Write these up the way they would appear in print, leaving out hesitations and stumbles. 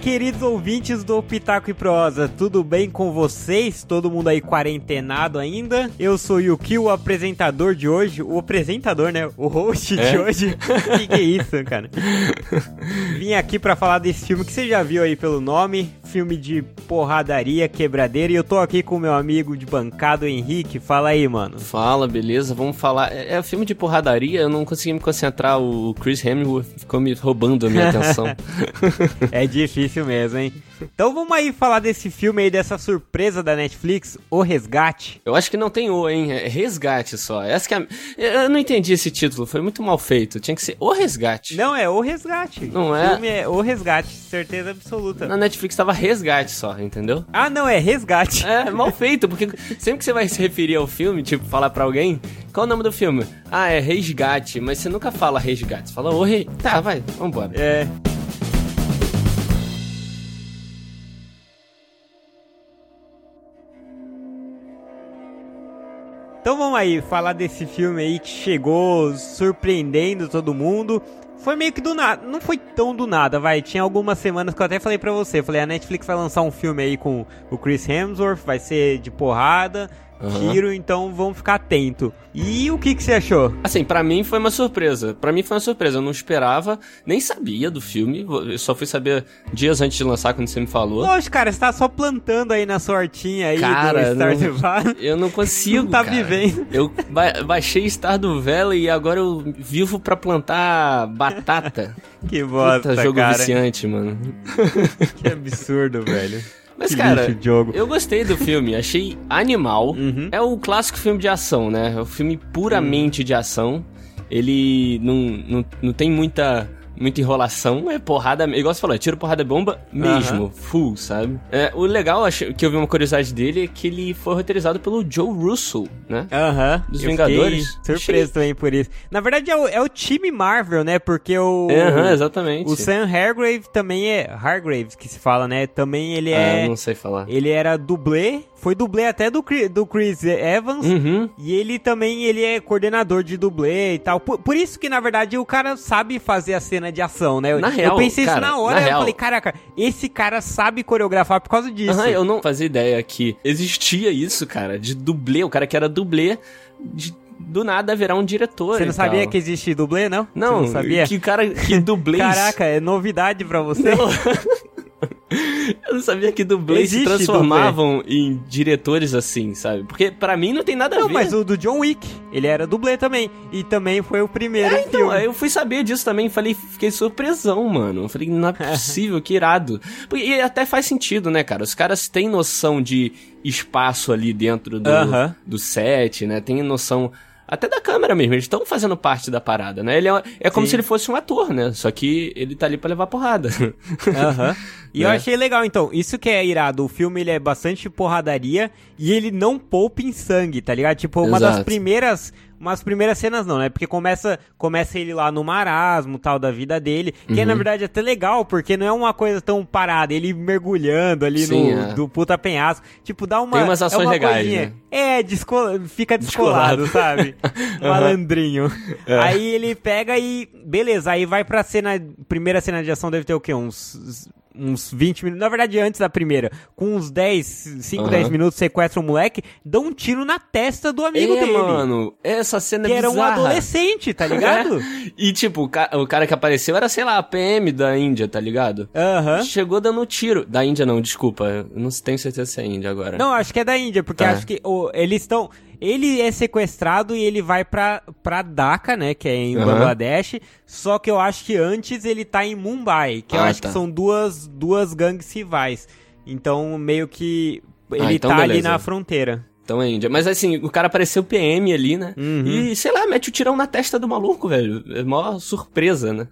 queridos ouvintes do Pitaco e Prosa, tudo bem com vocês? Todo mundo aí quarentenado ainda? Eu sou o Yuki, o apresentador de hoje, o apresentador, né? O host de hoje. Que é isso, cara? Vim aqui pra falar desse filme que você já viu aí pelo nome, filme de porradaria, quebradeira, e eu tô aqui com o meu amigo de bancada, o Henrique. Fala aí, mano. Fala, beleza? Vamos falar. É filme de porradaria, eu não consegui me concentrar, o Chris Hemsworth ficou me roubando a minha atenção. É difícil mesmo, hein? Então vamos aí falar desse filme aí, dessa surpresa da Netflix, O Resgate. Eu acho que não tem O, hein? É Resgate só. Essa que é... Eu não entendi esse título, foi muito mal feito. Tinha que ser O Resgate. Não, é O Resgate. Não é? O filme é O Resgate, certeza absoluta. Na Netflix tava Resgate só, entendeu? Ah, não, é Resgate. É, mal feito, porque sempre que você vai se referir ao filme, tipo, falar pra alguém, qual é o nome do filme? Ah, é Resgate, mas você nunca fala Resgate, você fala O Re... Tá, vai, vambora. É... Então vamos aí falar desse filme aí que chegou surpreendendo todo mundo. Foi meio que do nada, não foi tão do nada, vai. Tinha algumas semanas que eu até falei pra você, falei, a Netflix vai lançar um filme aí com o Chris Hemsworth, vai ser de porrada... Tiro, então vamos ficar atento. E o que você achou? Assim, pra mim foi uma surpresa. Eu não esperava, nem sabia do filme. Eu só fui saber dias antes de lançar, quando você me falou. Lógico, cara, você tá só plantando aí na sortinha aí, cara, do Stardew Valley. Eu não consigo, não tá, cara, vivendo. Eu baixei Stardew Valley e agora eu vivo pra plantar batata. Que bosta, puta, jogo, cara. Jogo viciante, mano. Que absurdo, velho. Mas, cara, eu gostei do filme, achei animal. É o clássico filme de ação, né? É um filme puramente de ação. Ele não tem muita enrolação, é porrada... Igual você falou, é tiro, porrada, bomba mesmo, full, sabe? É, o legal, que eu vi uma curiosidade dele, é que ele foi roteirizado pelo Joe Russell, né? Dos Vingadores. Surpreso também por isso. Na verdade, é o time Marvel, né? Porque o... exatamente. O Sam Hargrave também é... Hargrave, que se fala, né? Também ele é... não sei falar. Ele era dublê... Foi dublê até do Chris Evans, e ele também, ele é coordenador de dublê e tal. Por isso que, na verdade, o cara sabe fazer a cena de ação, né? Eu pensei, cara, isso na hora, eu falei, caraca, esse cara sabe coreografar por causa disso. Eu não fazia ideia que existia isso, cara, de dublê, o cara que era dublê, do nada virar um diretor. Você não sabia que existe dublê, não? Não sabia? Que cara que dublê. Caraca, é novidade pra você? Não. Eu não sabia que dublês se transformavam em diretores assim, sabe? Porque pra mim não tem nada a ver. Não, mas o do John Wick, ele era dublê também. E também foi o primeiro filme. Então, eu fui saber disso também, falei, fiquei surpresão, mano. Falei, não é possível, que irado. E até faz sentido, né, cara? Os caras têm noção de espaço ali dentro do set, né? Tem noção... Até da câmera mesmo, eles estão fazendo parte da parada, né? Ele é como se ele fosse um ator, né? Só que ele tá ali pra levar porrada. E eu achei legal, então. Isso que é irado. O filme, ele é bastante porradaria e ele não poupa em sangue, tá ligado? Tipo, uma das primeiras... Umas primeiras cenas não, né? Porque começa ele lá no marasmo, tal, da vida dele. Que é, na verdade, até legal, porque não é uma coisa tão parada. Ele mergulhando ali do puta penhasco. Tipo, dá uma... Tem umas ações legais, né? Fica descolado, sabe? Malandrinho. Aí ele pega e... Beleza, aí vai pra cena... Primeira cena de ação deve ter o quê? Uns 20 minutos, na verdade antes da primeira, com uns 10 minutos, sequestra o moleque, dá um tiro na testa do amigo dele. Mano, essa cena é bizarra. Que era um adolescente, tá ligado? E tipo, o cara que apareceu era, sei lá, a PM da Índia, tá ligado? Chegou dando um tiro. Da Índia não, desculpa, eu não tenho certeza se é Índia agora. Não, acho que é da Índia, porque acho que eles estão... Ele é sequestrado e ele vai pra Dhaka, né, que é em Bangladesh, só que eu acho que antes ele tá em Mumbai, que eu acho que são duas gangues rivais. Então, meio que ele tá ali na fronteira. Então é Índia. Mas assim, o cara apareceu PM ali, né? E, sei lá, mete o tirão na testa do maluco, velho. É maior surpresa, né?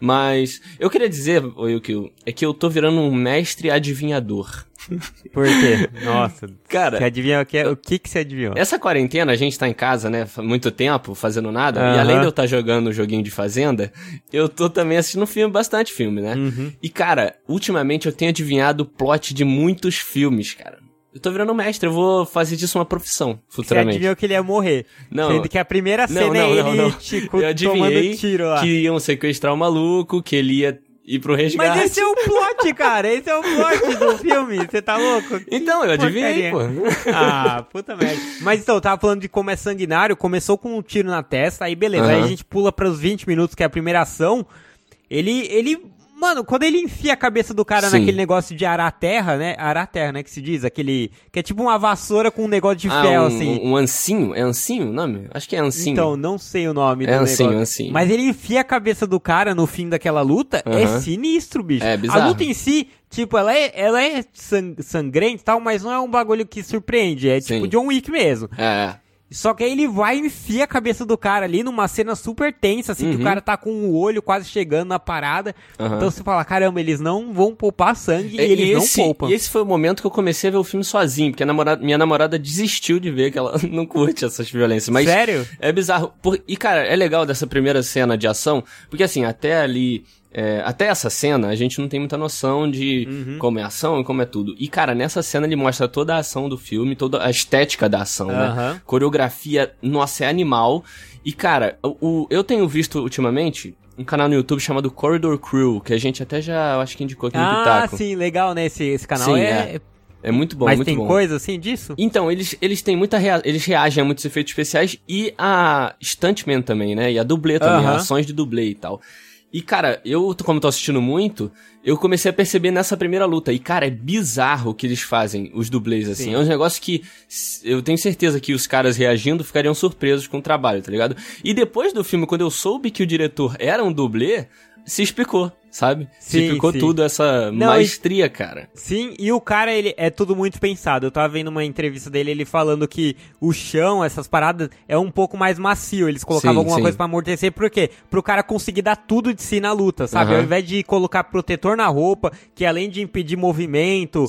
Mas eu queria dizer, Yukio, é que eu tô virando um mestre adivinhador. Por quê? Nossa, cara, você adivinha o que você adivinhou? Essa quarentena, a gente tá em casa, né, muito tempo, fazendo nada, e além de eu estar jogando o joguinho de fazenda, eu tô também assistindo filme, bastante filme, né? E, cara, ultimamente eu tenho adivinhado o plot de muitos filmes, cara. Eu tô virando mestre, eu vou fazer disso uma profissão, futuramente. Você adivinhou que ele ia morrer. Não. Sendo que a primeira cena é ele tomando tiro lá. Que iam sequestrar o maluco, que ele ia... ir pro resgate. Mas esse é o plot, cara. Esse é o plot do filme. Você tá louco? Que então, eu adivinhei, pô. Ah, puta merda. Mas então, eu tava falando de como é sanguinário. Começou com um tiro na testa, aí beleza. Uhum. Aí a gente pula pros 20 minutos, que é a primeira ação. Ele... Mano, quando ele enfia a cabeça do cara naquele negócio de arar terra, né, que se diz, aquele, que é tipo uma vassoura com um negócio de ferro, assim. Um ancinho, é ancinho o nome? Acho que é ancinho. Então, não sei o nome do negócio. É ancinho, ancinho. Mas ele enfia a cabeça do cara no fim daquela luta, é sinistro, bicho. É bizarro. A luta em si, tipo, ela é sangrenta e tal, mas não é um bagulho que surpreende, é tipo John Wick mesmo. É. Só que aí ele vai e enfia a cabeça do cara ali numa cena super tensa, assim, que o cara tá com o olho quase chegando na parada. Uhum. Então você fala, caramba, eles não vão poupar sangue e eles não poupam. E esse foi o momento que eu comecei a ver o filme sozinho, porque minha namorada desistiu de ver, que ela não curte essas violências. Mas sério? É bizarro. E, cara, é legal dessa primeira cena de ação, porque assim, até ali... até essa cena, a gente não tem muita noção de como é a ação e como é tudo. E, cara, nessa cena ele mostra toda a ação do filme, toda a estética da ação, né? Coreografia, nossa, é animal. E, cara, eu tenho visto ultimamente um canal no YouTube chamado Corridor Crew, que a gente até já, acho que indicou aqui no Pitaco. Ah, sim, legal, né? Esse canal sim, é muito bom, mas muito bom. Mas tem coisa assim disso? Então, eles têm muita... Eles reagem a muitos efeitos especiais e a stuntman também, né? E a dublê também, ações de dublê e tal. E, cara, eu, como tô assistindo muito, eu comecei a perceber nessa primeira luta. E, cara, é bizarro o que eles fazem, os dublês, assim. Sim. É um negócio que eu tenho certeza que os caras reagindo ficariam surpresos com o trabalho, tá ligado? E depois do filme, quando eu soube que o diretor era um dublê, se explicou, sabe? Sim, se explicou tudo, essa maestria, cara. Sim, e o cara, ele é tudo muito pensado. Eu tava vendo uma entrevista dele, ele falando que o chão, essas paradas, é um pouco mais macio. Eles colocavam alguma coisa pra amortecer, por quê? Pro cara conseguir dar tudo de si na luta, sabe? Ao invés de colocar protetor na roupa, que além de impedir movimento,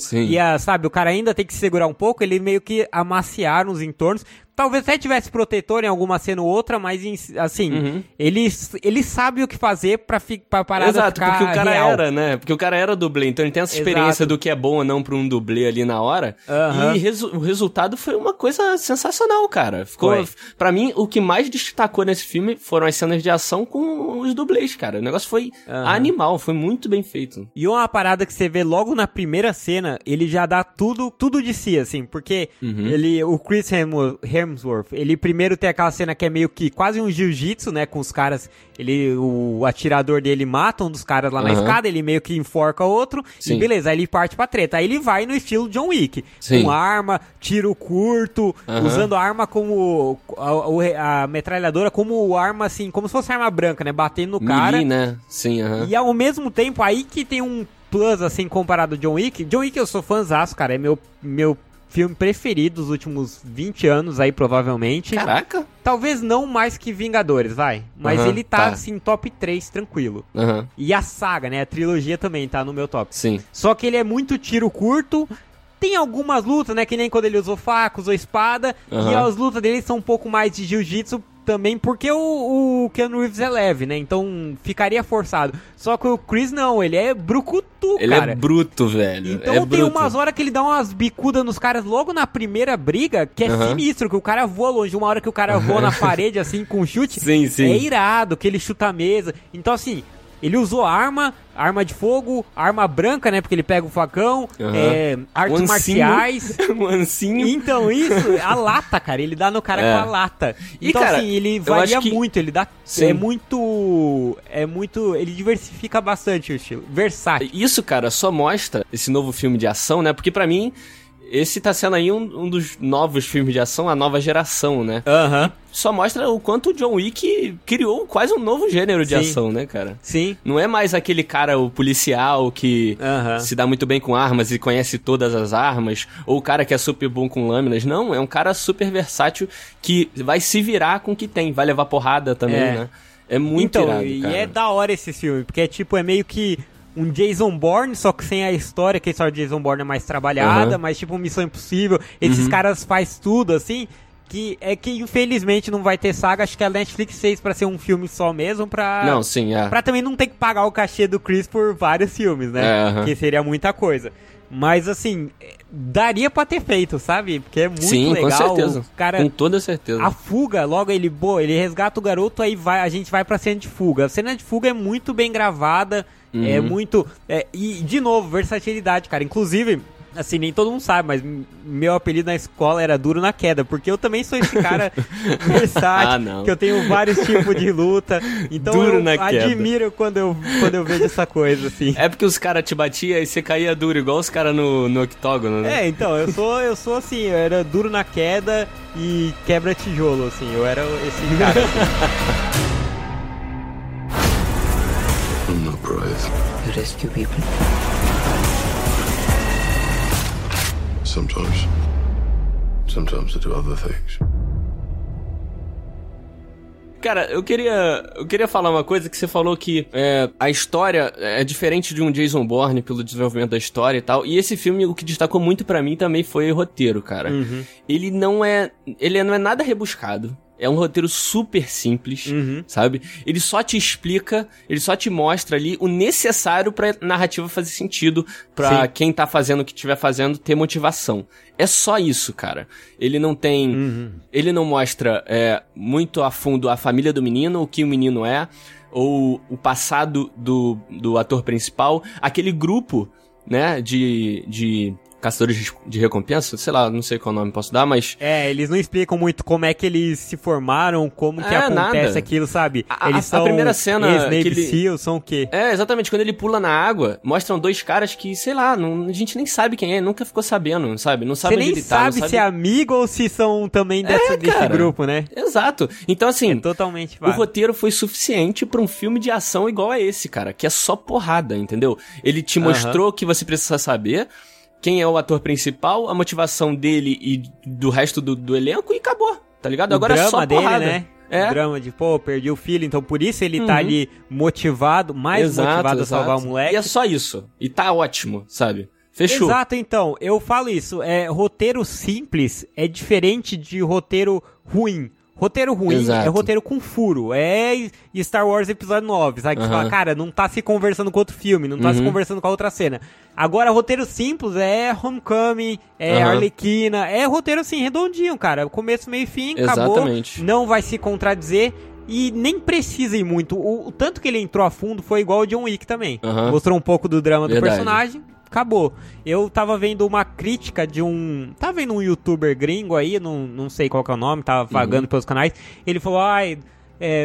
sabe, o cara ainda tem que se segurar um pouco, ele meio que amaciar nos entornos. Talvez até tivesse protetor em alguma cena ou outra, mas assim, ele sabe o que fazer pra parada ficar real. Exato, porque o cara era, né? Porque o cara era dublê, então ele tem essa experiência do que é bom ou não pra um dublê ali na hora. E o resultado foi uma coisa sensacional, cara. Pra mim, o que mais destacou nesse filme foram as cenas de ação com os dublês, cara. O negócio foi animal, foi muito bem feito. E uma parada que você vê logo na primeira cena, ele já dá tudo de si, assim, porque o Chris Hemsworth, ele primeiro tem aquela cena que é meio que quase um jiu-jitsu, né, com os caras, o atirador dele mata um dos caras lá na escada, ele meio que enforca outro, e beleza, aí ele parte pra treta, aí ele vai no estilo John Wick, com arma, tiro curto, usando a arma como, a metralhadora como arma, assim, como se fosse arma branca, né, batendo no cara, Mili, né? Sim, e ao mesmo tempo, aí que tem um plus, assim, comparado ao John Wick. John Wick eu sou fãzaço, cara, é meu filme preferido dos últimos 20 anos aí, provavelmente. Caraca! Talvez não mais que Vingadores, vai. Mas ele tá, assim, top 3, tranquilo. E a saga, né? A trilogia também tá no meu top. Sim. Só que ele é muito tiro curto. Tem algumas lutas, né? Que nem quando ele usou faca, usou espada. E as lutas dele são um pouco mais de jiu-jitsu também, porque o Keanu Reeves é leve, né? Então ficaria forçado. Só que o Chris não, ele é brucutu, ele cara. Ele é bruto, velho. Então tem bruto. Umas horas que ele dá umas bicudas nos caras logo na primeira briga, que é sinistro, que o cara voa longe. Uma hora que o cara voa na parede, assim, com um chute, é irado, que ele chuta a mesa. Então, assim, ele usou arma de fogo, arma branca, né? Porque ele pega o facão, artes marciais. Um ancinho. Então, isso, a lata, cara. Ele dá no cara com a lata. Então, e, cara, assim, ele varia muito. Ele dá... Sim. É muito... Ele diversifica bastante o estilo. Versátil. Isso, cara, só mostra esse novo filme de ação, né? Porque, pra mim, esse tá sendo aí um dos novos filmes de ação, a nova geração, né? Só mostra o quanto o John Wick criou quase um novo gênero de ação, né, cara? Sim. Não é mais aquele cara, o policial, que se dá muito bem com armas e conhece todas as armas, ou o cara que é super bom com lâminas. Não, é um cara super versátil que vai se virar com o que tem, vai levar porrada também, né? É muito irado, cara. E é da hora esse filme, porque é meio que um Jason Bourne, só que sem a história, que a história de Jason Bourne é mais trabalhada, mas tipo Missão Impossível, esses caras faz tudo, assim, que é que infelizmente não vai ter saga, acho que a Netflix fez pra ser um filme só mesmo, pra... Não, sim, é. Pra também não ter que pagar o cachê do Chris por vários filmes, né? É, que seria muita coisa. Mas, assim, daria pra ter feito, sabe? Porque é muito sim, legal. Sim, com certeza. O cara, com toda certeza. A fuga, logo ele, boa, ele resgata o garoto, aí vai, a gente vai pra cena de fuga. A cena de fuga é muito bem gravada, uhum. É muito... É, e, de novo, versatilidade, cara. Inclusive... Assim, nem todo mundo sabe, mas meu apelido na escola era Duro na Queda, porque eu também sou esse cara versátil, que eu tenho vários tipos de luta, então duro na queda. Admiro quando eu vejo essa coisa, assim. É porque os caras te batiam e você caía duro, igual os caras no octógono, né? É, então, eu sou assim, eu era duro na queda e quebra tijolo, assim, eu era esse cara. Assim. I'm not brave. You rescue people. Sometimes I do other things. Cara, eu queria falar uma coisa que você falou que a história é diferente de um Jason Bourne pelo desenvolvimento da história e tal. E esse filme, o que destacou muito pra mim também foi o roteiro, cara. Uhum. Ele não é nada rebuscado. É um roteiro super simples, uhum. Sabe? Ele só te explica, ele só te mostra ali o necessário pra narrativa fazer sentido, pra sim. Quem tá fazendo o que estiver fazendo ter motivação. É só isso, cara. Ele não tem... Uhum. Ele não mostra muito a fundo a família do menino, o que o menino é, ou o passado do ator principal. Aquele grupo, né, de caçadores de recompensa, sei lá, não sei qual nome posso dar, mas... É, eles não explicam muito como é que eles se formaram, como que acontece nada. Aquilo, sabe? Eles são a primeira cena que ele... Seal, são o quê? É, exatamente, quando ele pula na água, mostram dois caras que, sei lá, não, a gente nem sabe quem é, nunca ficou sabendo, sabe? Não sabe onde ele tá. Você nem sabe se é amigo ou se são também desse grupo, né? Exato. Então, assim, totalmente o roteiro foi suficiente pra um filme de ação igual a esse, cara, que é só porrada, entendeu? Ele te mostrou o que você precisa saber... Quem é o ator principal, a motivação dele e do resto do elenco e acabou, tá ligado? Agora é só porrada. Dele, né? É. O drama de, perdi o filho, então por isso ele tá ali motivado, mais motivado a salvar o moleque. E é só isso, e tá ótimo, sabe? Fechou. Exato, então, eu falo isso, roteiro simples é diferente de roteiro ruim. Roteiro ruim exato. É roteiro com furo. É Star Wars Episódio 9, sabe? Que você fala, cara, não tá se conversando com outro filme, não tá se conversando com a outra cena. Agora, roteiro simples é Homecoming, é Arlequina, é roteiro assim, redondinho, cara. Começo, meio e fim, exatamente. Acabou, não vai se contradizer e nem precisa ir muito. O tanto que ele entrou a fundo foi igual o John Wick também. Mostrou um pouco do drama do personagem. Acabou. Eu tava vendo uma crítica de um... Tava vendo um youtuber gringo aí, não sei qual que é o nome, tava vagando pelos canais. Ele falou,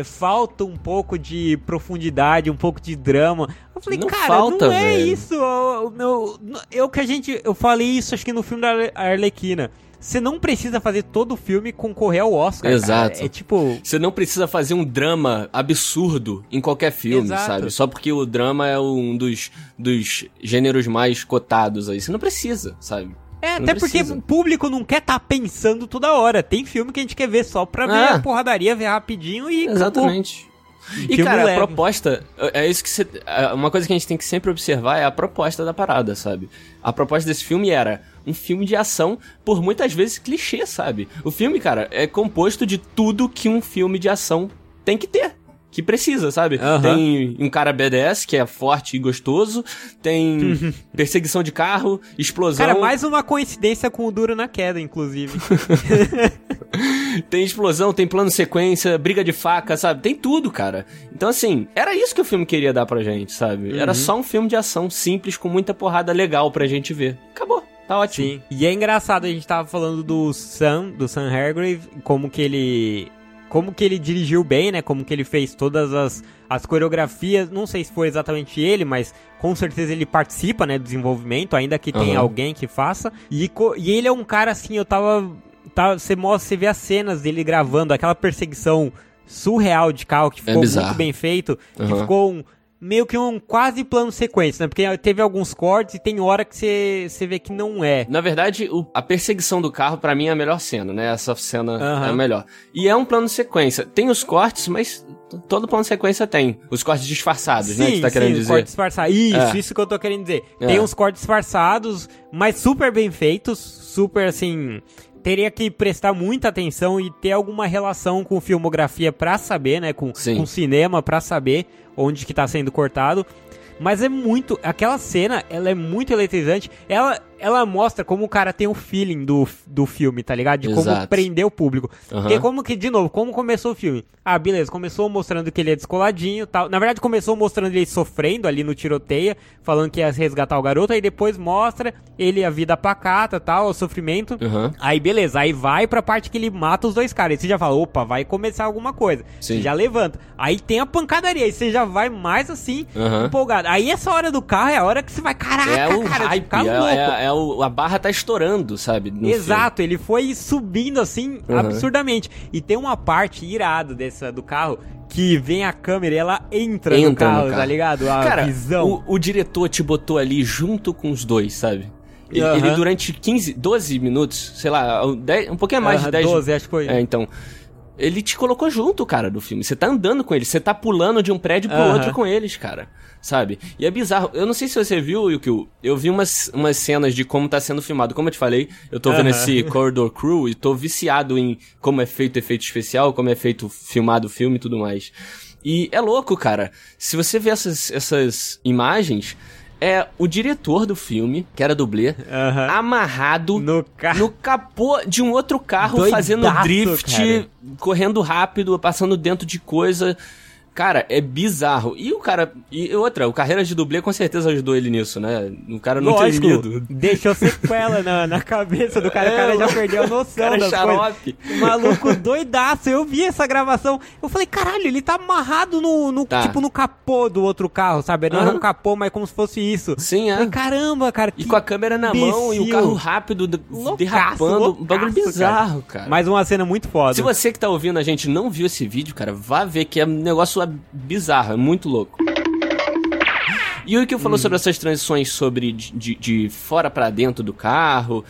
falta um pouco de profundidade, um pouco de drama. Eu falei, não, cara, falta, não é velho. Isso. Eu falei isso, acho que no filme da Arlequina. Você não precisa fazer todo o filme concorrer ao Oscar, exato. Cara. É tipo... Você não precisa fazer um drama absurdo em qualquer filme, exato. Sabe? Só porque o drama é um dos gêneros mais cotados aí. Você não precisa, sabe? É, não até precisa. Porque o público não quer estar pensando toda hora. Tem filme que a gente quer ver só pra ver a porradaria, ver rapidinho e... Exatamente. Acabou. E cara, leve. A proposta, é isso que você... Uma coisa que a gente tem que sempre observar é a proposta da parada, sabe? A proposta desse filme era um filme de ação, por muitas vezes clichê, sabe? O filme, cara, é composto de tudo que um filme de ação tem que ter. Que precisa, sabe? Uhum. Tem um cara BDS que é forte e gostoso, tem perseguição de carro, explosão... Cara, mais uma coincidência com o Duro na Queda, inclusive. Tem explosão, tem plano sequência, briga de faca, sabe? Tem tudo, cara. Então, assim, era isso que o filme queria dar pra gente, sabe? Era só um filme de ação simples, com muita porrada legal pra gente ver. Acabou. Tá ótimo. Sim. E é engraçado, a gente tava falando do Sam Hargrave, como que ele dirigiu bem, né? Como que ele fez todas as coreografias. Não sei se foi exatamente ele, mas com certeza ele participa, né, do desenvolvimento, ainda que tenha alguém que faça. E ele é um cara, assim, eu tava... Você vê as cenas dele gravando, aquela perseguição surreal de carro, que ficou muito bem feito, que ficou meio que um quase plano sequência, né? Porque teve alguns cortes e tem hora que você vê que não é. Na verdade, a perseguição do carro, pra mim, é a melhor cena, né? Essa cena é a melhor. E é um plano sequência. Tem os cortes, mas todo plano sequência tem. Os cortes disfarçados, sim, né? Que você tá querendo dizer. Sim, os cortes disfarçados. Isso que eu tô querendo dizer. É. Tem uns cortes disfarçados, mas super bem feitos, super, assim... teria que prestar muita atenção e ter alguma relação com filmografia pra saber, né? Com cinema pra saber onde que tá sendo cortado. Mas é muito... Aquela cena, ela é muito eletrizante. Ela mostra como o cara tem o feeling do filme, tá ligado? De Exato. Como prender o público. Uhum. Porque como que, de novo, como começou o filme? Ah, beleza, começou mostrando que ele é descoladinho e tal. Na verdade, começou mostrando ele sofrendo ali no tiroteio, falando que ia resgatar o garoto. Aí depois mostra ele a vida pacata e tal, o sofrimento. Uhum. Aí, beleza, aí vai pra parte que ele mata os dois caras. Aí você já fala, opa, vai começar alguma coisa. Sim. Você já levanta. Aí tem a pancadaria. Aí você já vai mais assim, empolgado. Aí essa hora do carro é a hora que você vai, caraca, cara, vai ficar louco. A barra tá estourando, sabe? Exato, filme. Ele foi subindo assim, absurdamente. E tem uma parte irada dessa do carro que vem a câmera e ela entra no carro, tá ligado? A cara, visão. O diretor te botou ali junto com os dois, sabe? Ele durante 12 minutos, sei lá, 10, um pouquinho mais de 10 minutos. 12, acho que foi. É, então... Ele te colocou junto, cara, do filme. Você tá andando com ele, você tá pulando de um prédio pro outro com eles, cara, sabe? E é bizarro. Eu não sei se você viu, Yukio, eu vi umas cenas de como tá sendo filmado. Como eu te falei, eu tô vendo esse Corridor Crew e tô viciado em como é feito efeito especial, como é feito filmado o filme e tudo mais. E é louco, cara. Se você vê essas imagens... É o diretor do filme, que era dublê, amarrado no capô de um outro carro, doidaço, fazendo drift, cara. Correndo rápido, passando dentro de coisa. Cara, é bizarro. E o cara... E outra, o carreira de dublê com certeza ajudou ele nisso, né? O cara não tem medo. Deixou sequela na cabeça do cara. O cara já perdeu a noção das xarope. Coisas. Maluco doidaço. Eu vi essa gravação. Eu falei, caralho, ele tá amarrado no tipo no capô do outro carro, sabe? Não era um capô, mas como se fosse isso. Sim, é. Falei, caramba, cara. E com a câmera na mão e o carro rápido derrapando. Loucaço, bagulho bizarro, cara. Mas uma cena muito foda. Se você que tá ouvindo a gente não viu esse vídeo, cara, vá ver que é um negócio bizarro, é muito louco. E o que eu falou sobre essas transições sobre de fora pra dentro do carro,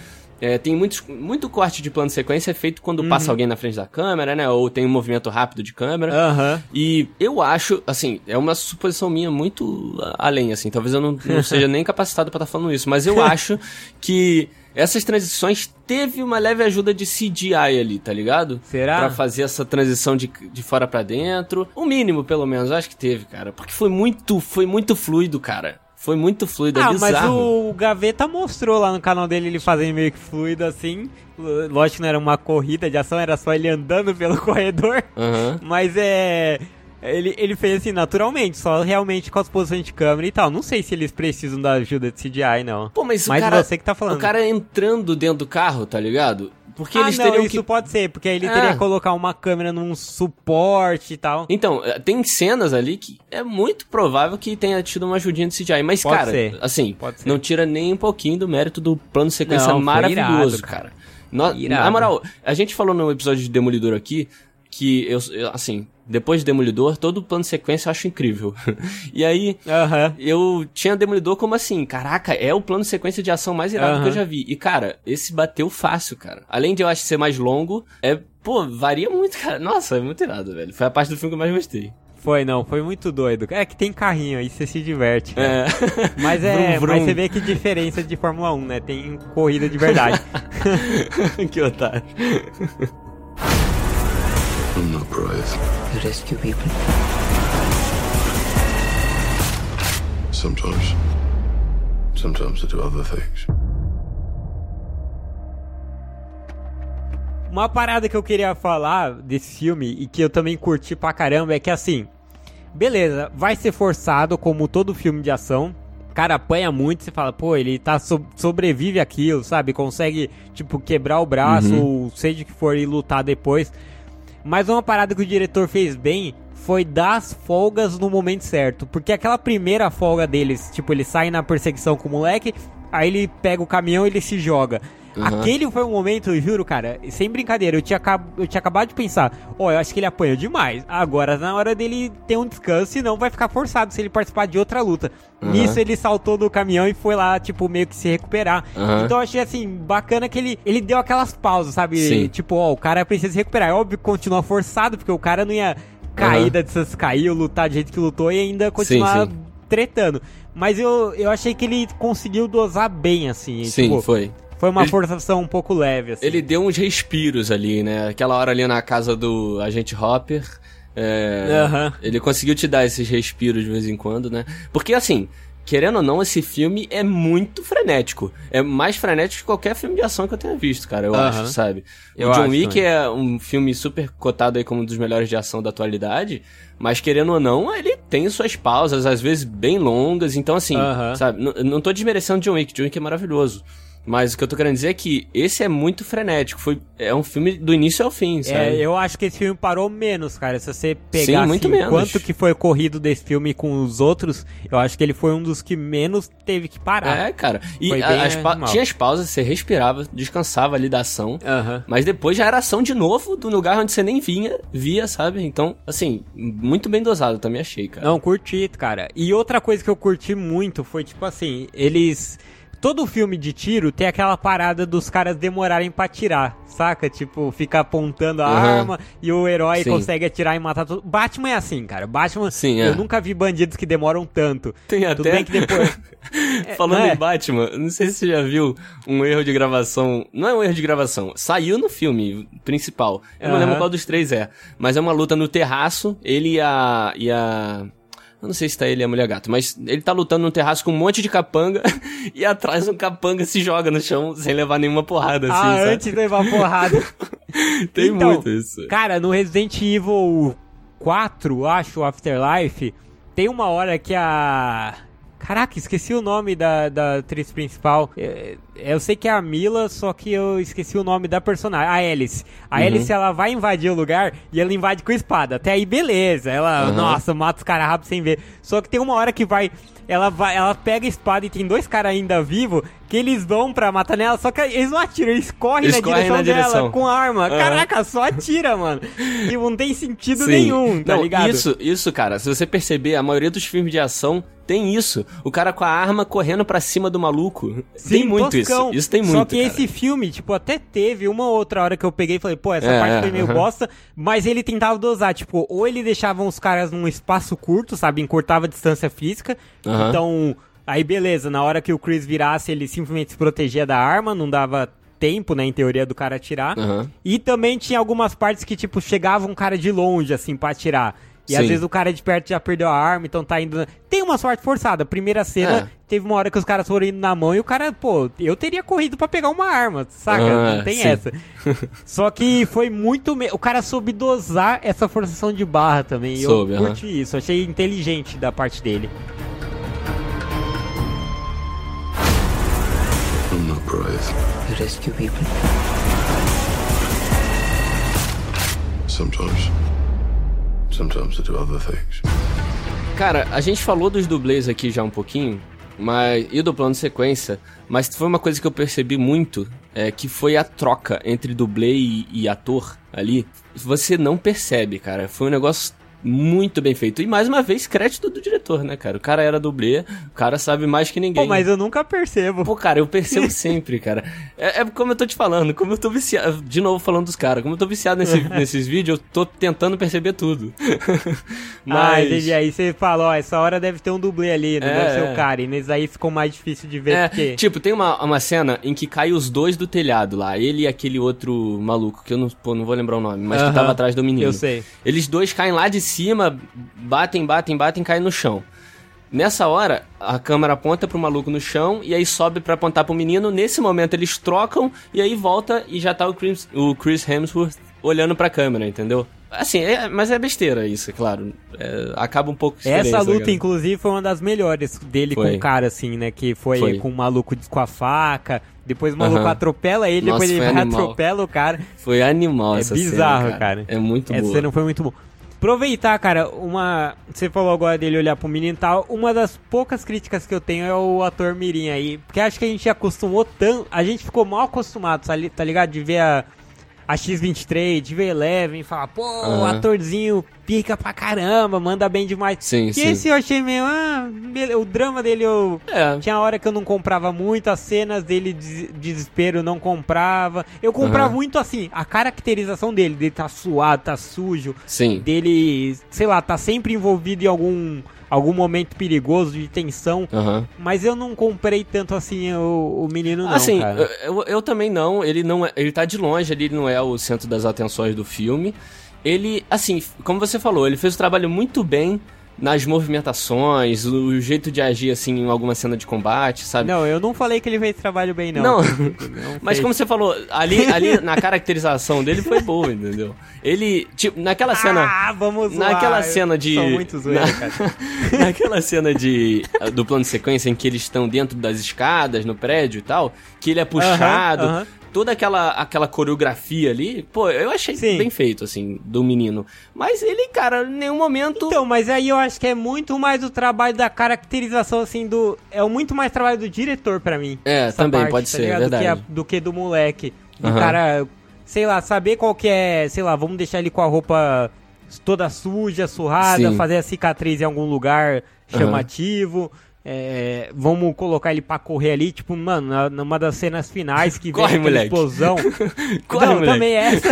tem muito corte de plano de sequência feito quando passa alguém na frente da câmera, né, ou tem um movimento rápido de câmera. E eu acho, assim, é uma suposição minha muito além, assim, talvez eu não seja nem capacitado pra estar falando isso, mas eu acho que essas transições teve uma leve ajuda de CGI ali, tá ligado? Será? Pra fazer essa transição de fora pra dentro. O mínimo, pelo menos, acho que teve, cara. Porque foi muito fluido, cara. Foi muito fluido, é bizarro. Mas o Gaveta mostrou lá no canal dele ele fazendo meio que fluido assim. Lógico que não era uma corrida de ação, era só ele andando pelo corredor. Mas ele fez assim, naturalmente, só realmente com as posições de câmera e tal. Não sei se eles precisam da ajuda de CGI, não. Pô, mas cara, você que tá falando. O cara entrando dentro do carro, tá ligado? Porque eles teriam isso que... pode ser, porque aí ele teria que colocar uma câmera num suporte e tal. Então, tem cenas ali que é muito provável que tenha tido uma ajudinha de CGI. Mas, pode cara, ser. Assim, pode ser. Não tira nem um pouquinho do mérito do plano de sequência maravilhoso, irado, cara. Na moral, a gente falou no episódio de Demolidor aqui, que eu assim... Depois de Demolidor, todo plano de sequência eu acho incrível. E aí, eu tinha Demolidor como assim, caraca, é o plano de sequência de ação mais irado que eu já vi. E, cara, esse bateu fácil, cara. Além de eu acho ser mais longo, varia muito, cara. Nossa, é muito irado, velho. Foi a parte do filme que eu mais gostei. Foi muito doido. É que tem carrinho, aí você se diverte. Cara. É. Mas vrum, vrum. Mas você vê que diferença de Fórmula 1, né? Tem corrida de verdade. Que otário. No prize. You rescue people? Sometimes. Sometimes I do other things. Uma parada que eu queria falar desse filme e que eu também curti pra caramba é que assim, beleza, vai ser forçado como todo filme de ação. O cara apanha muito, você fala, pô, ele tá sobrevive aquilo, sabe? Consegue, tipo, quebrar o braço ou seja o que for e lutar depois. Mas uma parada que o diretor fez bem foi dar as folgas no momento certo. Porque aquela primeira folga deles, tipo, ele sai na perseguição com o moleque, aí ele pega o caminhão e ele se joga. Aquele foi um momento, eu juro, cara, sem brincadeira, eu tinha acabado de pensar, eu acho que ele apanhou demais. Agora, na hora dele ter um descanso, senão vai ficar forçado se ele participar de outra luta. Nisso, ele saltou do caminhão e foi lá, tipo, meio que se recuperar. Então, eu achei, assim, bacana que ele deu aquelas pausas, sabe? Sim. Tipo, o cara precisa se recuperar. É óbvio que continua forçado, porque o cara não ia caída dessas caiu, lutar do jeito que lutou e ainda continuar... Sim, sim. Tretando, mas eu achei que ele conseguiu dosar bem, assim. Sim, tipo, foi. Foi uma forçação um pouco leve, assim. Ele deu uns respiros ali, né? Aquela hora ali na casa do agente Hopper. Ele conseguiu te dar esses respiros de vez em quando, né? Porque, assim, querendo ou não, esse filme é muito frenético. É mais frenético que qualquer filme de ação que eu tenha visto, cara, eu acho, sabe? O John Wick é um filme super cotado aí como um dos melhores de ação da atualidade, mas querendo ou não, ele tem suas pausas, às vezes bem longas, então assim, sabe? Não tô desmerecendo John Wick é maravilhoso. Mas o que eu tô querendo dizer é que esse é muito frenético. É um filme do início ao fim, sabe? É, eu acho que esse filme parou menos, cara. Se você pegar o quanto que foi corrido desse filme com os outros, eu acho que ele foi um dos que menos teve que parar. É, cara. E tinha as pausas, você respirava, descansava ali da ação. Mas depois já era ação de novo do lugar onde você nem via, sabe? Então, assim, muito bem dosado, também achei, cara. Não, curti, cara. E outra coisa que eu curti muito foi, tipo assim, eles... Todo filme de tiro tem aquela parada dos caras demorarem pra atirar, saca? Tipo, fica apontando a arma e o herói consegue atirar e matar todo... Batman é assim, cara. Batman... Sim, eu nunca vi bandidos que demoram tanto. Tem até... Tudo bem que depois... Falando em Batman, não sei se você já viu um erro de gravação... Não é um erro de gravação. Saiu no filme principal. Eu não lembro qual dos três é. Mas é uma luta no terraço. Ele e a... Eu não sei se tá ele e a mulher gato, mas ele tá lutando num terraço com um monte de capanga e atrás um capanga se joga no chão sem levar nenhuma porrada, assim, sabe? Antes de levar porrada. Tem então, muito isso. Cara, no Resident Evil 4, acho, Afterlife, tem uma hora que a... Caraca, esqueci o nome da atriz principal. Eu sei que é a Mila, só que eu esqueci o nome da personagem. A Alice. A Alice, ela vai invadir o lugar e ela invade com espada. Até aí, beleza. Ela, nossa, mata os caras rápido sem ver. Só que tem uma hora que ela pega a espada e tem dois caras ainda vivos que eles vão pra matar nela, só que eles não atiram, eles correm na direção dela com arma. Caraca, só atira, mano. E não tem sentido nenhum, tá ligado? Isso, cara, se você perceber, a maioria dos filmes de ação tem isso. O cara com a arma correndo pra cima do maluco. Sim, tem muito toscão. Isso tem muito, só que, cara, esse filme, tipo, até teve uma outra hora que eu peguei e falei, pô, essa parte foi meio bosta, mas ele tentava dosar, tipo, ou ele deixava os caras num espaço curto, sabe, encurtava a distância física, então... Aí beleza, na hora que o Chris virasse, ele simplesmente se protegia da arma, não dava tempo, né, em teoria, do cara atirar. E também tinha algumas partes que, tipo, chegava um cara de longe, assim, pra atirar. E às vezes o cara de perto já perdeu a arma, então tá indo... Tem uma sorte forçada. Primeira cena, teve uma hora que os caras foram indo na mão e o cara, pô, eu teria corrido pra pegar uma arma, saca? Não tem essa. Só que foi muito... O cara soube dosar essa forçação de barra também. Soube, eu curti isso, achei inteligente da parte dele. You rescue people? Sometimes. Sometimes I do other things. Cara, a gente falou dos dublês aqui já um pouquinho, mas e do plano de sequência, mas foi uma coisa que eu percebi muito, que foi a troca entre dublê e ator ali. Você não percebe, cara. Foi um negócio muito bem feito. E mais uma vez, crédito do diretor, né, cara? O cara era dublê, o cara sabe mais que ninguém. Pô, mas eu nunca percebo. Pô, cara, eu percebo sempre, cara. É como eu tô te falando, como eu tô viciado... De novo falando dos caras, como eu tô viciado nesses vídeos, eu tô tentando perceber tudo. Mas... aí você fala, ó, essa hora deve ter um dublê ali, não deve ser o cara. E nesse aí ficou mais difícil de ver porque... Tipo, tem uma cena em que caem os dois do telhado lá. Ele e aquele outro maluco, que eu não vou lembrar o nome, mas que tava atrás do menino. Eu sei. Eles dois caem lá de cima, batem, cai no chão. Nessa hora, a câmera aponta pro maluco no chão e aí sobe pra apontar pro menino. Nesse momento, eles trocam e aí volta e já tá o Chris Hemsworth olhando pra câmera, entendeu? Assim, mas é besteira isso, claro. Acaba um pouco... Essa luta, cara, inclusive, foi uma das melhores dele com o cara, assim, né? Que foi com o maluco com a faca, depois o maluco atropela ele, nossa, depois ele atropela o cara. Foi animal essa cena, bizarro, cara. É muito boa. Essa cena foi muito boa. Aproveitar, cara, você falou agora dele olhar pro menino e tal, uma das poucas críticas que eu tenho é o ator mirim aí, porque acho que a gente acostumou tanto, a gente ficou mal acostumado, tá ligado? De ver a X-23, de ver Eleven e falar, pô, atorzinho pica pra caramba, manda bem demais. Sim, sim. E esse eu achei meio... Ah, o drama dele eu... É. Tinha hora que eu não comprava muito, as cenas dele de desespero eu não comprava. Eu comprava muito assim, a caracterização dele tá suado, tá sujo. Sim. Dele, sei lá, tá sempre envolvido em algum momento perigoso de tensão, mas eu não comprei tanto assim o menino não, assim, cara. Eu também não, ele tá de longe, ele não é o centro das atenções do filme. Ele, assim, como você falou, ele fez o trabalho muito bem nas movimentações, o jeito de agir, assim, em alguma cena de combate, sabe? Não, eu não falei que ele fez trabalho bem, não. Mas como você falou, ali na caracterização dele foi boa, entendeu? Ele, tipo, naquela cena... Ah, vamos lá! Naquela cena de... São muito zoeira, cara. Naquela cena do plano de sequência em que eles estão dentro das escadas, no prédio e tal, que ele é puxado... Toda aquela coreografia ali, pô, eu achei bem feito, assim, do menino. Mas ele, cara, em nenhum momento... Então, mas aí eu acho que é muito mais o trabalho da caracterização, assim, do... É muito mais trabalho do diretor pra mim. É, também, parte, pode ser, ligado? Verdade. Do que do moleque. O cara, sei lá, saber qual que é... Sei lá, vamos deixar ele com a roupa toda suja, surrada, fazer a cicatriz em algum lugar chamativo... É, vamos colocar ele pra correr ali, tipo, mano, numa das cenas finais que corre, vem aquela explosão. Corre, não, também é essa.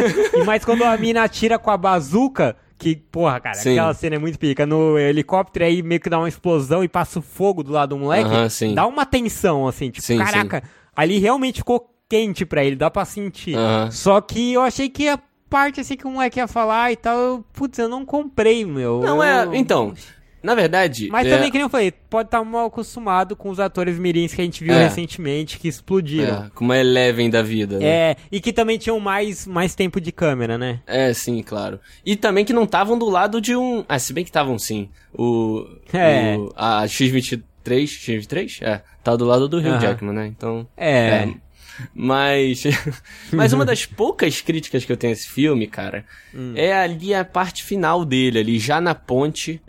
Mas quando a mina atira com a bazuca, que, porra, cara, aquela cena é muito pica. No helicóptero aí meio que dá uma explosão e passa o fogo do lado do moleque. Dá uma tensão, assim, tipo, caraca, ali realmente ficou quente pra ele, dá pra sentir. Só que eu achei que a parte, assim, que o moleque ia falar e tal, eu não comprei, meu. Não, é, então... Na verdade... Mas também, que nem eu falei, pode estar mal acostumado com os atores mirins que a gente viu recentemente, que explodiram. É, com uma Eleven da vida, né? É, e que também tinham mais tempo de câmera, né? É, sim, claro. E também que não estavam do lado de um... Ah, se bem que estavam, sim. A X-23... X-23? É, tá do lado do Hugh Jackman, né? Então... Mas uma das poucas críticas que eu tenho a esse filme, cara, é ali a parte final dele, ali já na ponte...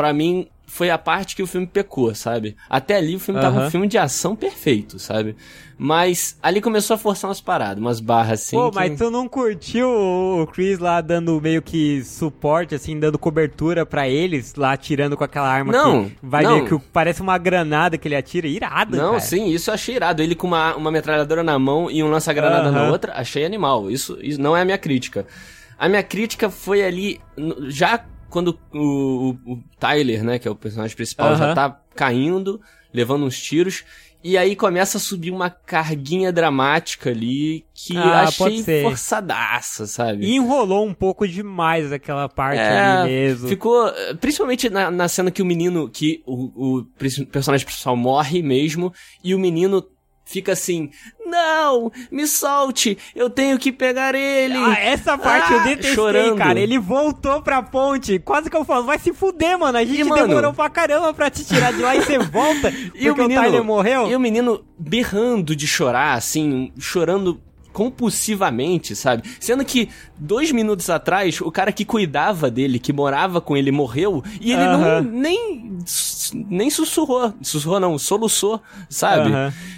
Pra mim, foi a parte que o filme pecou, sabe? Até ali o filme tava um filme de ação perfeito, sabe? Mas ali começou a forçar umas paradas, umas barras assim... Pô, mas tu não curtiu o Chris lá dando meio que suporte, assim, dando cobertura pra eles, lá atirando com aquela arma que vai meio que parece uma granada que ele atira, irado, não, cara. Sim, isso eu achei irado. Ele com uma metralhadora na mão e um lança-granada na outra, achei animal. Isso não é a minha crítica. A minha crítica foi ali, já... Quando o Tyler, né, que é o personagem principal, já tá caindo, levando uns tiros, e aí começa a subir uma carguinha dramática ali, que achei forçadaça, sabe? E enrolou um pouco demais aquela parte ali mesmo. Ficou, principalmente na cena que o menino, que o personagem principal morre mesmo, e o menino... Fica assim, não, me solte, eu tenho que pegar ele. Ah, essa parte eu detestei, chorando. Cara. Ele voltou pra ponte, quase que eu falo, vai se fuder, mano. A gente demorou pra caramba pra te tirar de lá e você volta porque o Tyler morreu. E o menino berrando de chorar, assim, chorando compulsivamente, sabe? Sendo que 2 minutos atrás, o cara que cuidava dele, que morava com ele, morreu e ele não, nem sussurrou. Sussurrou não, soluçou, sabe?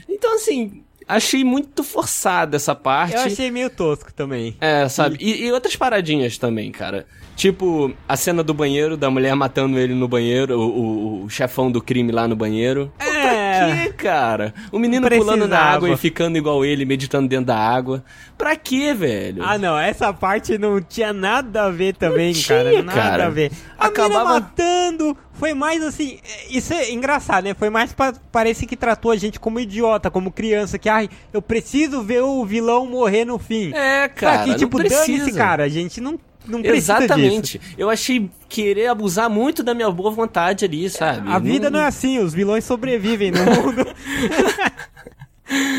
Então, assim, achei muito forçada essa parte. Eu achei meio tosco também. É, sabe? E outras paradinhas também, cara. Tipo, a cena do banheiro, da mulher matando ele no banheiro, o chefão do crime lá no banheiro. Pra quê, cara? O menino pulando na água e ficando igual ele, meditando dentro da água. Pra quê, velho? Ah, não, essa parte não tinha nada a ver também, cara. Nada a ver. A menina matando... Foi mais assim, isso é engraçado, né? Foi mais parece que tratou a gente como idiota, como criança, que, ai, eu preciso ver o vilão morrer no fim. É, cara, que, tipo, dane-se, cara, a gente não precisa disso. Exatamente, eu achei querer abusar muito da minha boa vontade ali, sabe? A vida não é assim, os vilões sobrevivem no mundo.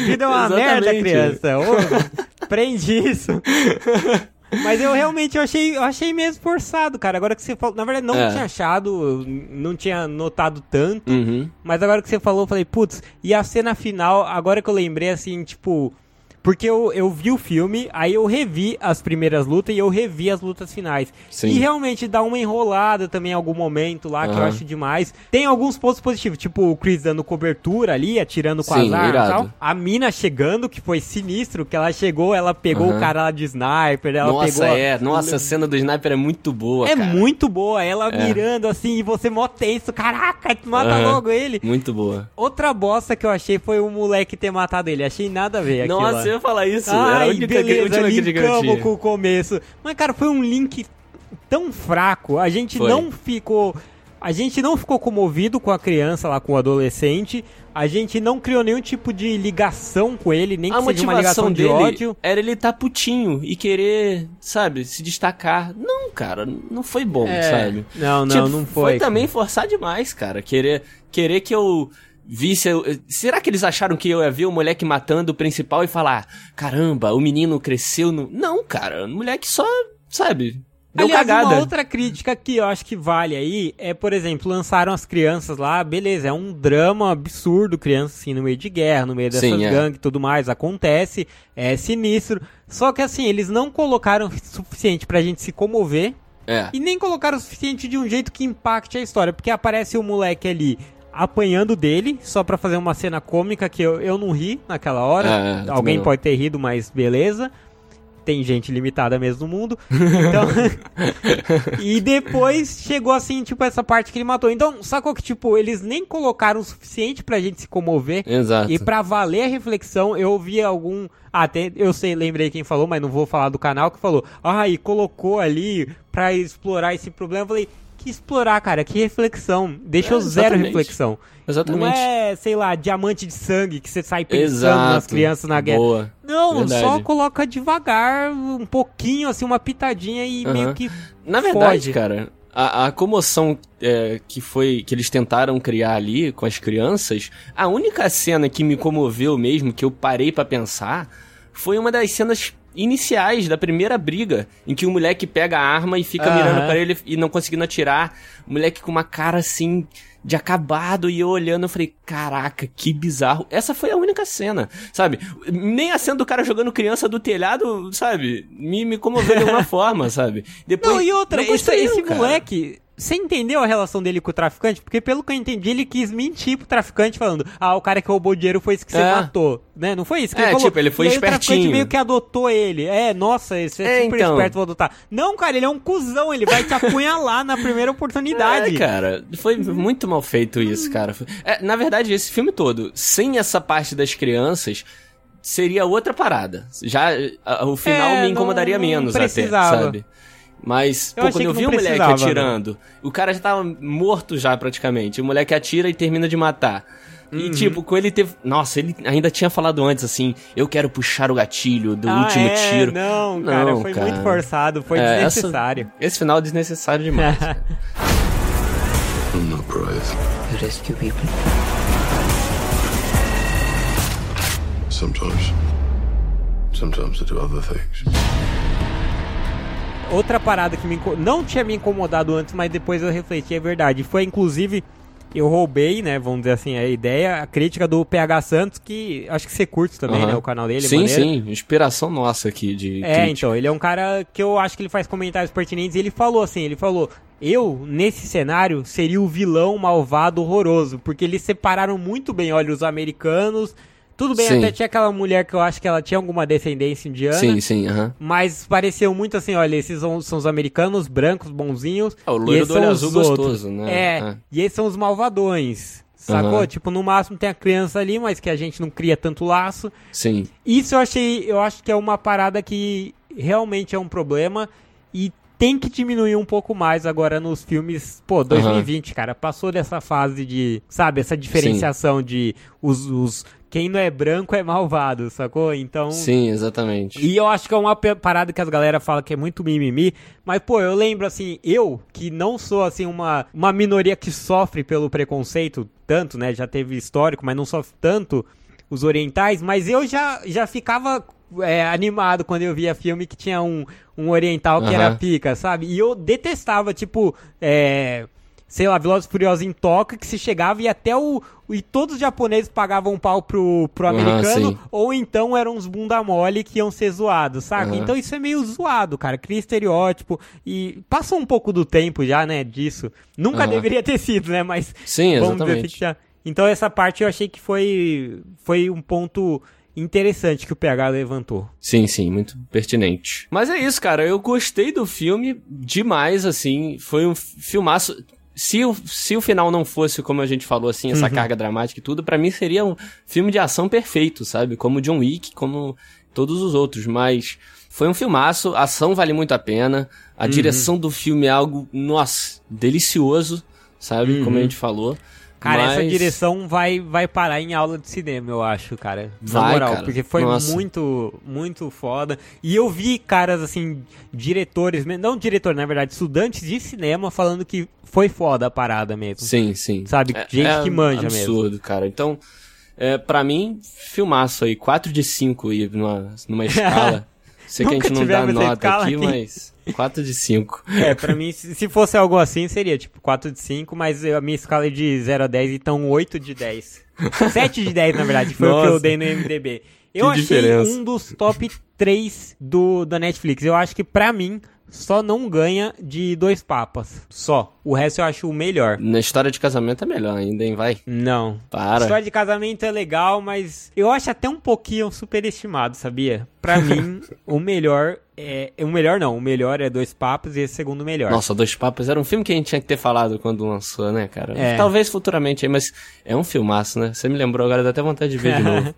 Vida é uma merda, criança. Ô, prende isso. Mas eu realmente eu achei mesmo forçado, cara. Agora que você falou... Na verdade, não tinha achado, não tinha notado tanto. Mas agora que você falou, eu falei, putz, e a cena final, agora que eu lembrei, assim, tipo... Porque eu vi o filme, aí eu revi as primeiras lutas e eu revi as lutas finais. Sim. E realmente dá uma enrolada também em algum momento lá, que eu acho demais. Tem alguns pontos positivos, tipo o Chris dando cobertura ali, atirando com as armas e tal. A mina chegando, que foi sinistro, que ela chegou, ela pegou o cara lá de sniper, ela Nossa, a cena do sniper é muito boa, cara. É muito boa, ela mirando assim e você mó tenso, caraca, mata logo ele. Muito boa. Outra bosta que eu achei foi o moleque ter matado ele, achei nada a ver aquilo. Nossa, eu ia falar isso. Ai, beleza, linkamos com o começo. Mas, cara, foi um link tão fraco. A gente não ficou comovido com a criança lá, com o adolescente. A gente não criou nenhum tipo de ligação com ele, nem que seja uma ligação de ódio. Era ele tá putinho e querer, sabe, se destacar. Não, cara, não foi bom, sabe? Não foi. Foi também forçar demais, cara. Querer que eu... Será que eles acharam que eu ia ver o moleque matando o principal e falar, caramba, o menino cresceu? Não, cara, o moleque só, sabe, deu cagada. Uma outra crítica que eu acho que vale aí é, por exemplo, lançaram as crianças lá, beleza, é um drama absurdo, criança assim no meio de guerra, no meio dessas gangues e tudo mais, acontece, é sinistro, só que assim, eles não colocaram o suficiente pra gente se comover e nem colocaram o suficiente de um jeito que impacte a história, porque aparece o moleque ali apanhando dele, só pra fazer uma cena cômica que eu não ri naquela hora. Alguém pode ter rido, mas beleza. Tem gente limitada mesmo no mundo. Então... e depois chegou assim, tipo, essa parte que ele matou. Então, sacou que, tipo, eles nem colocaram o suficiente pra gente se comover. Exato. E pra valer a reflexão, eu ouvi algum... lembrei quem falou, mas não vou falar do canal, que falou, e colocou ali pra explorar esse problema. Eu falei... que explorar, cara, que reflexão. Deixou zero reflexão. Exatamente. Não é, sei lá, diamante de sangue que você sai pensando nas crianças na guerra. Boa. Não, só coloca devagar, um pouquinho, assim, uma pitadinha e meio que na verdade, foge. Cara, a comoção que eles tentaram criar ali com as crianças, a única cena que me comoveu mesmo, que eu parei pra pensar, foi uma das cenas iniciais da primeira briga, em que o moleque pega a arma e fica mirando pra ele e não conseguindo atirar, o moleque com uma cara assim de acabado, e eu olhando, eu falei, caraca, que bizarro. Essa foi a única cena, sabe? Nem a cena do cara jogando criança do telhado, sabe? Me comoveu de alguma forma, sabe? Depois, não, e outra, esse moleque... Você entendeu a relação dele com o traficante? Porque pelo que eu entendi, ele quis mentir pro traficante falando, o cara que roubou dinheiro foi esse que você matou, né? Não foi isso que ele falou. Tipo, ele foi espertinho. O traficante meio que adotou ele. Nossa, esse é super esperto, vou adotar. Não, cara, ele é um cuzão, ele vai te apunhalar na primeira oportunidade. Cara, foi muito mal feito isso, cara. Na verdade, esse filme todo, sem essa parte das crianças... seria outra parada. Já o final me incomodaria menos até, sabe? Mas, quando eu vi o moleque atirando, o cara já tava morto já, praticamente. O moleque atira e termina de matar. E, tipo, com ele teve... Nossa, ele ainda tinha falado antes, assim, eu quero puxar o gatilho do último tiro. Não, cara, foi muito forçado, foi desnecessário. Esse final é desnecessário demais. I'm not brave. You rescue people. Sometimes I do other things. Outra parada que não tinha me incomodado antes, mas depois eu refleti, é verdade. Foi, inclusive, eu roubei, né, vamos dizer assim, a ideia, a crítica do PH Santos, que acho que você curte também, né, o canal dele. Sim, inspiração nossa aqui de crítica. Então, ele é um cara que eu acho que ele faz comentários pertinentes, e ele falou, eu, nesse cenário, seria o vilão malvado horroroso, porque eles separaram muito bem, olha, os americanos... Tudo bem, até tinha aquela mulher que eu acho que ela tinha alguma descendência indiana. Mas pareceu muito assim, olha, esses são os americanos, brancos, bonzinhos. O loiro do olho azul gostoso, né? E esses são os malvadões, sacou? Tipo, no máximo tem a criança ali, mas que a gente não cria tanto laço. Sim. Isso eu acho que é uma parada que realmente é um problema e tem que diminuir um pouco mais agora nos filmes, 2020, cara, passou dessa fase de, sabe, essa diferenciação de os quem não é branco é malvado, sacou? Então... Sim, exatamente. E eu acho que é uma parada que as galera fala que é muito mimimi, mas, eu lembro, assim, eu, que não sou, assim, uma minoria que sofre pelo preconceito tanto, né? Já teve histórico, mas não sofre tanto os orientais, mas eu já ficava... animado quando eu via filme que tinha um oriental que era pica, sabe? E eu detestava, tipo, sei lá, Velozes e Furiosos em Tóquio, que se chegava e até e todos os japoneses pagavam um pau pro americano, ou então eram uns bunda mole que iam ser zoados, saca? Então isso é meio zoado, cara, cria estereótipo e passou um pouco do tempo já, né, disso. Nunca deveria ter sido, né, mas... Sim, exatamente. Vamos dizer que já... Então essa parte eu achei que foi um ponto... interessante que o PH levantou. Sim, sim, muito pertinente. Mas é isso, cara, eu gostei do filme demais, assim, foi um filmaço... Se o final não fosse, como a gente falou, assim, essa carga dramática e tudo, pra mim seria um filme de ação perfeito, sabe? Como John Wick, como todos os outros, mas foi um filmaço, a ação vale muito a pena, a direção do filme é algo, nossa, delicioso, sabe? Como a gente falou. Cara, essa direção vai parar em aula de cinema, eu acho, cara. Na moral, cara. Porque foi muito, muito foda. E eu vi caras, assim, diretores, não diretor, na verdade, estudantes de cinema falando que foi foda a parada mesmo. Sim, sim. Sabe, gente que manja absurdo, mesmo. Absurdo, cara. Então, pra mim, filmaço aí, 4 de 5 aí numa escala. Sei que a gente não dá nota aqui, mas 4 de 5. É, pra mim, se fosse algo assim, seria tipo 4 de 5, mas a minha escala é de 0 a 10, então 8 de 10. 7 de 10, na verdade, foi o que eu dei no IMDb. Eu achei diferença. Um dos top 3 da Netflix. Eu acho que, pra mim, só não ganha de Dois Papas. Só. O resto eu acho o melhor. Na História de Casamento é melhor ainda, hein? Vai. Não. Para. História de Casamento é legal, mas eu acho até um pouquinho superestimado, sabia? Pra mim, o melhor é... O melhor não. O melhor é Dois Papas e esse segundo melhor. Nossa, Dois Papas era um filme que a gente tinha que ter falado quando lançou, né, cara? É. Talvez futuramente aí, mas é um filmaço, né? Você me lembrou agora, dá até vontade de ver de novo.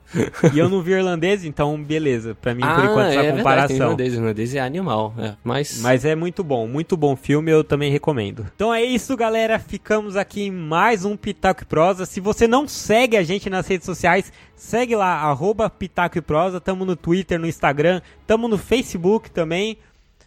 E eu não vi Irlandês, então beleza. Pra mim, por enquanto, essa comparação. Irlandês é animal, Mas é muito bom filme, eu também recomendo. Então é isso, galera, ficamos aqui em mais um Pitaco e Prosa. Se você não segue a gente nas redes sociais, segue lá, @Pitaco e Prosa, tamo no Twitter, no Instagram, tamo no Facebook também.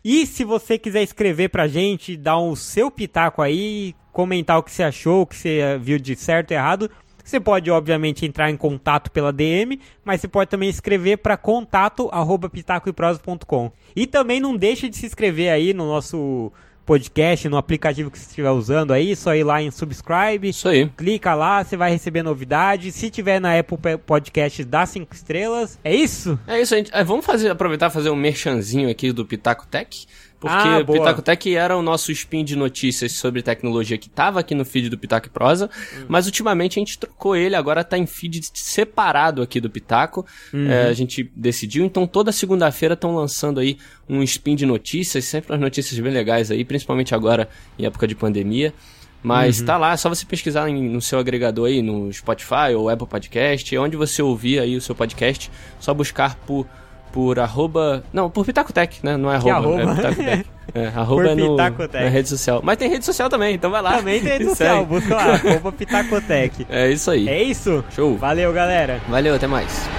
E se você quiser escrever pra gente, dar o seu pitaco aí, comentar o que você achou, o que você viu de certo e errado, você pode, obviamente, entrar em contato pela DM, mas você pode também escrever para contato@pitacoeprosa.com. E também não deixa de se inscrever aí no nosso podcast, no aplicativo que você estiver usando aí, só ir lá em subscribe, isso aí. Clica lá, você vai receber novidades. Se tiver na Apple Podcast, dá 5 estrelas. É isso? É isso, gente. Vamos aproveitar e fazer um merchanzinho aqui do Pitaco Tech. Porque o Pitaco Tech era o nosso spin de notícias sobre tecnologia que tava aqui no feed do Pitaco e Prosa, mas ultimamente a gente trocou ele, agora tá em feed separado aqui do Pitaco, a gente decidiu, então toda segunda-feira estão lançando aí um spin de notícias, sempre umas notícias bem legais aí, principalmente agora em época de pandemia. Mas tá lá, é só você pesquisar no seu agregador aí, no Spotify ou Apple Podcast, onde você ouvir aí o seu podcast, só buscar por Pitacotec, né? Não é arroba. É Pitacotec. É, arroba na rede social. Mas tem rede social também, então vai lá. Também tem rede social, busca lá, @Pitacotec. É isso aí. É isso? Show. Valeu, galera. Valeu, até mais.